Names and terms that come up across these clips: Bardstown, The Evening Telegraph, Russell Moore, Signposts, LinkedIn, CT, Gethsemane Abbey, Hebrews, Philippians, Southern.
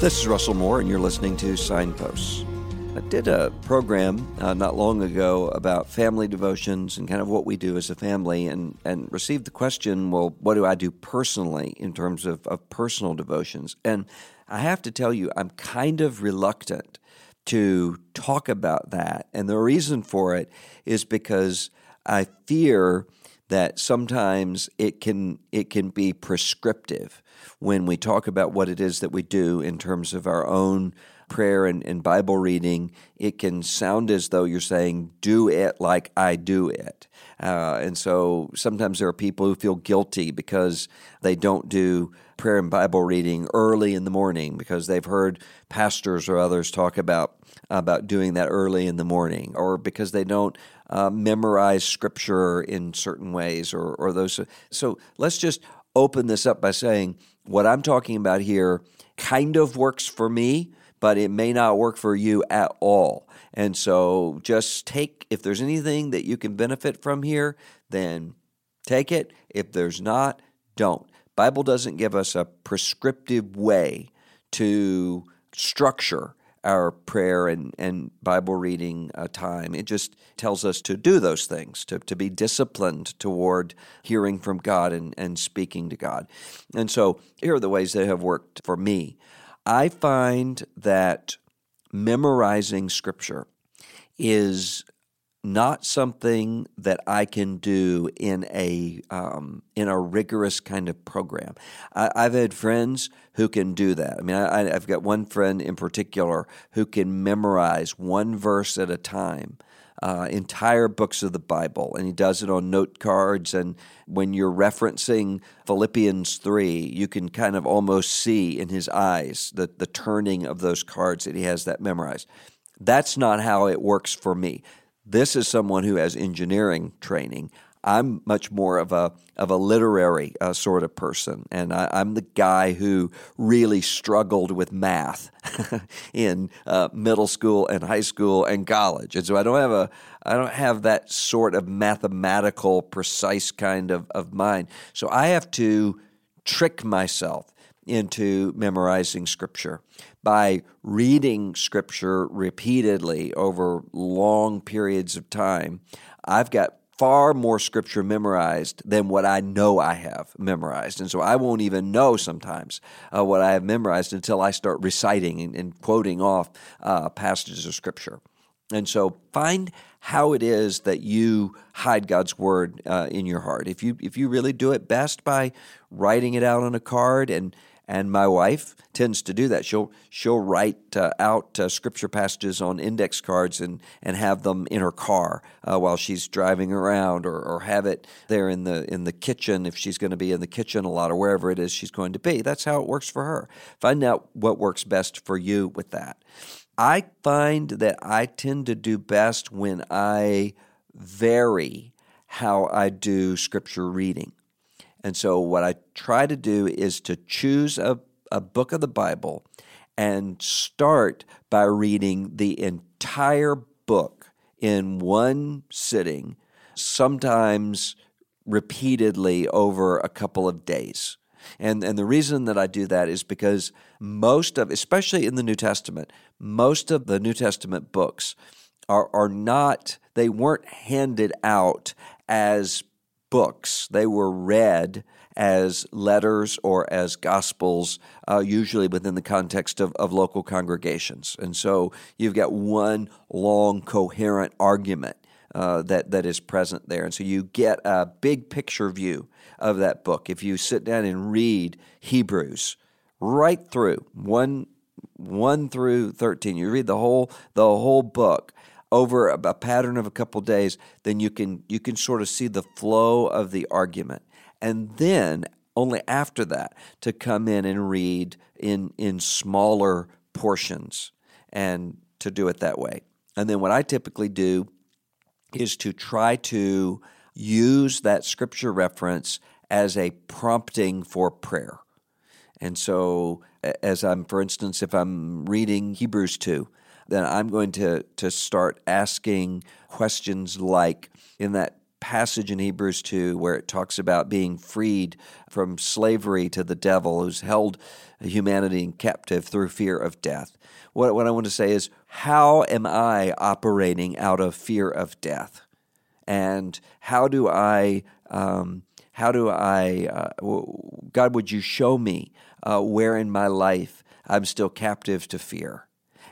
This is Russell Moore, and you're listening to Signposts. I did a program not long ago about family devotions and kind of what we do as a family, and received the question, well, what do I do personally in terms of personal devotions? And I have to tell you, I'm kind of reluctant to talk about that. And the reason for it is because I fear that sometimes it can be prescriptive when we talk about what it is that we do in terms of our own prayer and Bible reading. It can sound as though you're saying, do it like I do it. And so sometimes there are people who feel guilty because they don't do prayer and Bible reading early in the morning because they've heard pastors or others talk about doing that early in the morning, or because they don't memorize Scripture in certain ways or those. So let's just open this up by saying what I'm talking about here kind of works for me, but it may not work for you at all. And so just take, if there's anything that you can benefit from here, then take it. If there's not, don't. Bible doesn't give us a prescriptive way to structure our prayer and Bible reading time. It just tells us to do those things, to be disciplined toward hearing from God and speaking to God. And so here are the ways that have worked for me. I find that memorizing Scripture is not something that I can do in a rigorous kind of program. I've had friends who can do that. I mean, I've got one friend in particular who can memorize one verse at a time, entire books of the Bible, and he does it on note cards. And when you're referencing Philippians 3, you can kind of almost see in his eyes the turning of those cards that he has that memorized. That's not how it works for me. This is someone who has engineering training. I'm much more of a literary sort of person, and I'm the guy who really struggled with math in middle school and high school and college, and so I don't have that sort of mathematical, precise kind of mind. So I have to trick myself into memorizing Scripture by reading Scripture repeatedly over long periods of time. I've got far more Scripture memorized than what I know I have memorized. And so I won't even know sometimes what I have memorized until I start reciting and quoting off passages of Scripture. And so find how it is that you hide God's Word in your heart. If you really do it best by writing it out on a card, and my wife tends to do that. She'll write out Scripture passages on index cards and have them in her car while she's driving around, or have it there in the kitchen if she's going to be in the kitchen a lot, or wherever it is she's going to be. That's how it works for her. Find out what works best for you with that. I find that I tend to do best when I vary how I do Scripture reading. And so what I try to do is to choose a book of the Bible and start by reading the entire book in one sitting, sometimes repeatedly over a couple of days. And the reason that I do that is because especially in the New Testament, most of the New Testament books are not, they weren't handed out as books. They were read as letters or as gospels, usually within the context of local congregations. And so you've got one long, coherent argument that is present there. And so you get a big picture view of that book. If you sit down and read Hebrews right through, 1 through 13, you read the whole book over a pattern of a couple of days, then you can sort of see the flow of the argument. And then only after that to come in and read in smaller portions and to do it that way. And then what I typically do is to try to use that scripture reference as a prompting for prayer. And so as I'm, for instance, if I'm reading Hebrews 2, then I'm going to start asking questions like in that passage in Hebrews 2 where it talks about being freed from slavery to the devil who's held humanity in captive through fear of death. What I want to say is, how am I operating out of fear of death? And God, would you show me where in my life I'm still captive to fear?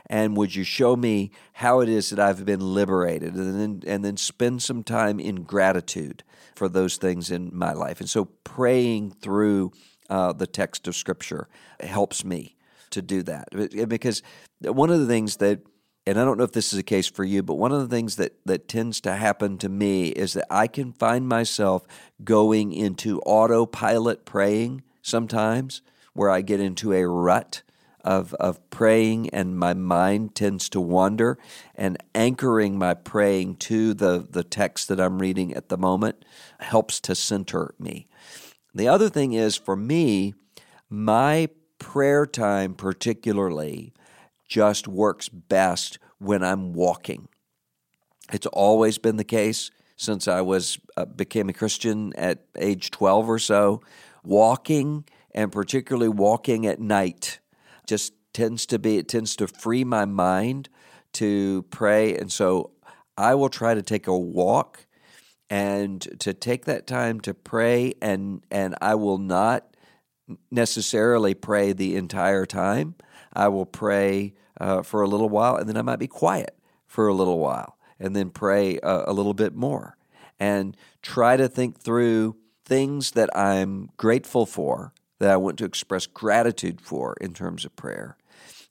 And would you show me how it is that I've been liberated? And then spend some time in gratitude for those things in my life. And so praying through the text of Scripture helps me to do that. Because one of the things that, and I don't know if this is the case for you, but one of the things that tends to happen to me is that I can find myself going into autopilot praying sometimes, where I get into a rut of praying, and my mind tends to wander, and anchoring my praying to the text that I'm reading at the moment helps to center me. The other thing is, for me, my prayer time particularly just works best when I'm walking. It's always been the case since I became a Christian at age 12 or so. Walking, and particularly walking at night, just tends to free my mind to pray. And so I will try to take a walk and to take that time to pray, and I will not necessarily pray the entire time. I will pray for a little while, and then I might be quiet for a little while, and then pray a little bit more, and try to think through things that I'm grateful for, that I want to express gratitude for in terms of prayer,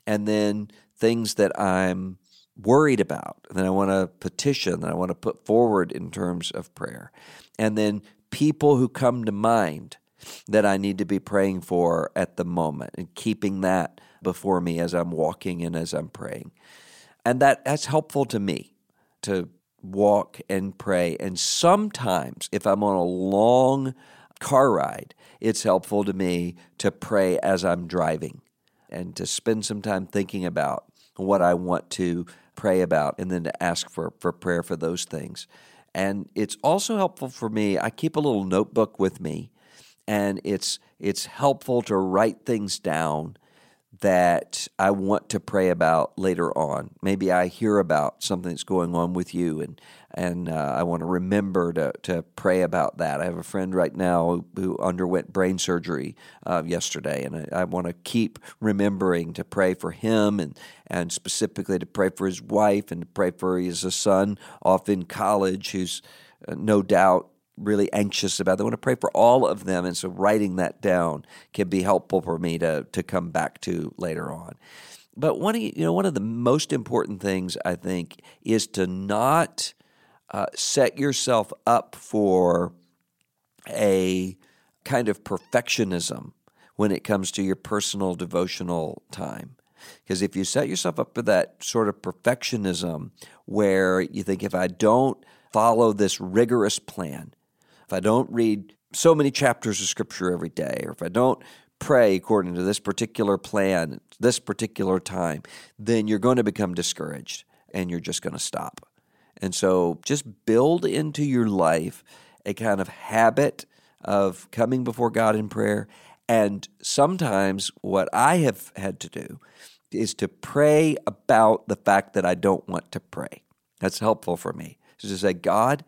and then things that I'm worried about, that I want to petition, that I want to put forward in terms of prayer, and then people who come to mind that I need to be praying for at the moment, and keeping that before me as I'm walking and as I'm praying. And that's helpful to me, to walk and pray. And sometimes, if I'm on a long car ride, it's helpful to me to pray as I'm driving, and to spend some time thinking about what I want to pray about, and then to ask for prayer for those things. And it's also helpful for me, I keep a little notebook with me, and it's helpful to write things down that I want to pray about later on. Maybe I hear about something that's going on with you, and I want to remember to pray about that. I have a friend right now who underwent brain surgery yesterday, and I want to keep remembering to pray for him, and specifically to pray for his wife, and to pray for his son off in college who's no doubt really anxious about. They want to pray for all of them, and so writing that down can be helpful for me to come back to later on. But one of the most important things, I think, is to not set yourself up for a kind of perfectionism when it comes to your personal devotional time. Because if you set yourself up for that sort of perfectionism where you think, if I don't follow this rigorous plan, if I don't read so many chapters of Scripture every day, or if I don't pray according to this particular plan at this particular time, then you're going to become discouraged, and you're just going to stop. And so just build into your life a kind of habit of coming before God in prayer. And sometimes what I have had to do is to pray about the fact that I don't want to pray. That's helpful for me. So to say, God,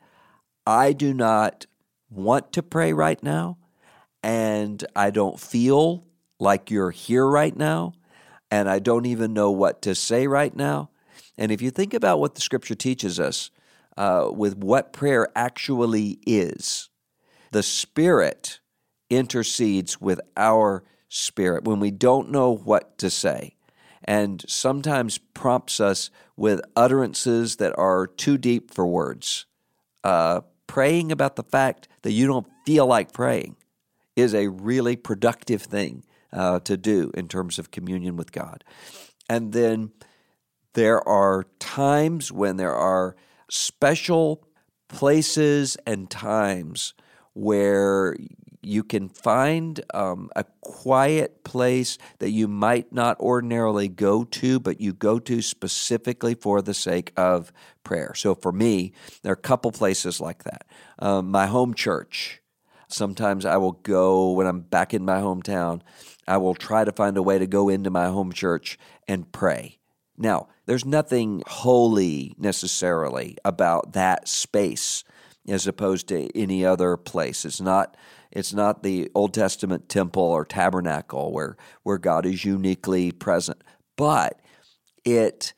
I do not want to pray right now, and I don't feel like you're here right now, and I don't even know what to say right now. And if you think about what the Scripture teaches us with what prayer actually is, the Spirit intercedes with our spirit when we don't know what to say, and sometimes prompts us with utterances that are too deep for words. Praying about the fact that you don't feel like praying is a really productive thing to do in terms of communion with God. And then there are times when there are special places and times where you can find a quiet place that you might not ordinarily go to, but you go to specifically for the sake of prayer. So for me, there are a couple places like that. My home church, sometimes I will go when I'm back in my hometown, I will try to find a way to go into my home church and pray. Now, there's nothing holy necessarily about that space as opposed to any other place. It's not the Old Testament temple or tabernacle where God is uniquely present, but it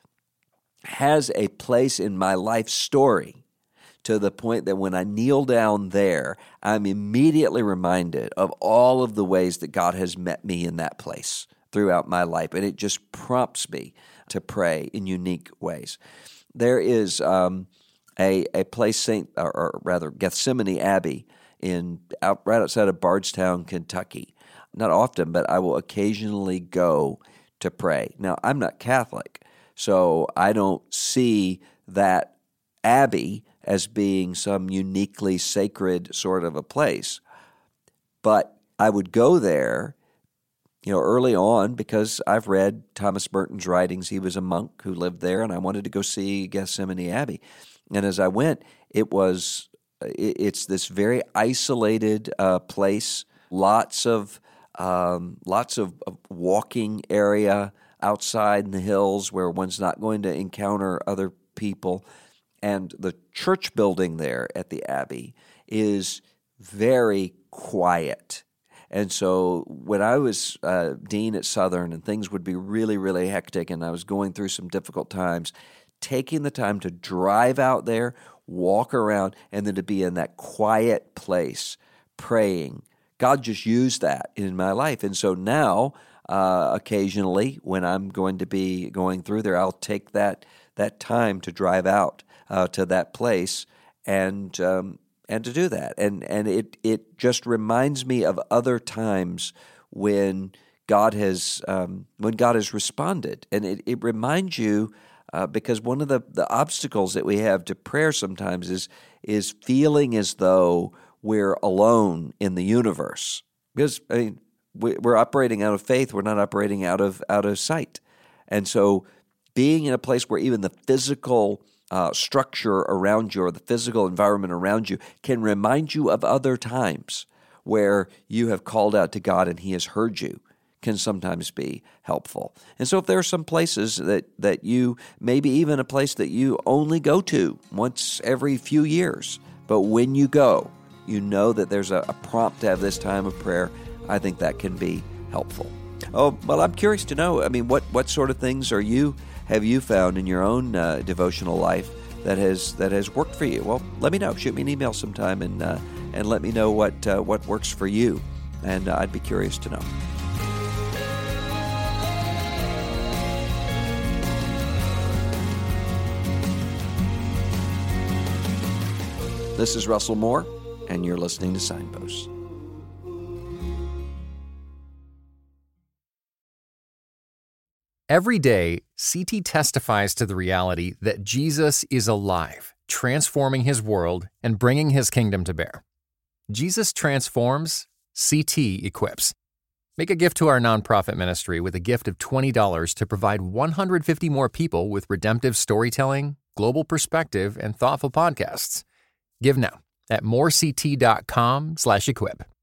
has a place in my life story to the point that when I kneel down there, I'm immediately reminded of all of the ways that God has met me in that place throughout my life, and it just prompts me to pray in unique ways. There is a place, Gethsemane Abbey, right outside of Bardstown, Kentucky. Not often, but I will occasionally go to pray. Now, I'm not Catholic, so I don't see that abbey as being some uniquely sacred sort of a place. But I would go there, early on, because I've read Thomas Merton's writings. He was a monk who lived there, and I wanted to go see Gethsemane Abbey. And as I went, it's this very isolated place, lots of walking area outside in the hills where one's not going to encounter other people. And the church building there at the Abbey is very quiet. And so when I was dean at Southern and things would be really, really hectic and I was going through some difficult times, taking the time to drive out there, walk around, and then to be in that quiet place praying. God just used that in my life. And so now, occasionally, when I'm going to be going through there, I'll take that time to drive out to that place and to do that. And it just reminds me of other times when God has responded. And it reminds you, because one of the obstacles that we have to prayer sometimes is feeling as though we're alone in the universe. Because we're operating out of faith, we're not operating out of sight. And so being in a place where even the physical structure around you or the physical environment around you can remind you of other times where you have called out to God and He has heard you, can sometimes be helpful. And so if there are some places that you, maybe even a place that you only go to once every few years, but when you go, you know that there's a prompt to have this time of prayer, I think that can be helpful. Oh, well, I'm curious to know, what sort of things have you found in your own devotional life that has worked for you? Well, let me know. Shoot me an email sometime and let me know what works for you. And I'd be curious to know. This is Russell Moore, and you're listening to Signposts. Every day, CT testifies to the reality that Jesus is alive, transforming his world and bringing his kingdom to bear. Jesus transforms, CT equips. Make a gift to our nonprofit ministry with a gift of $20 to provide 150 more people with redemptive storytelling, global perspective, and thoughtful podcasts. Give now at morect.com/equip.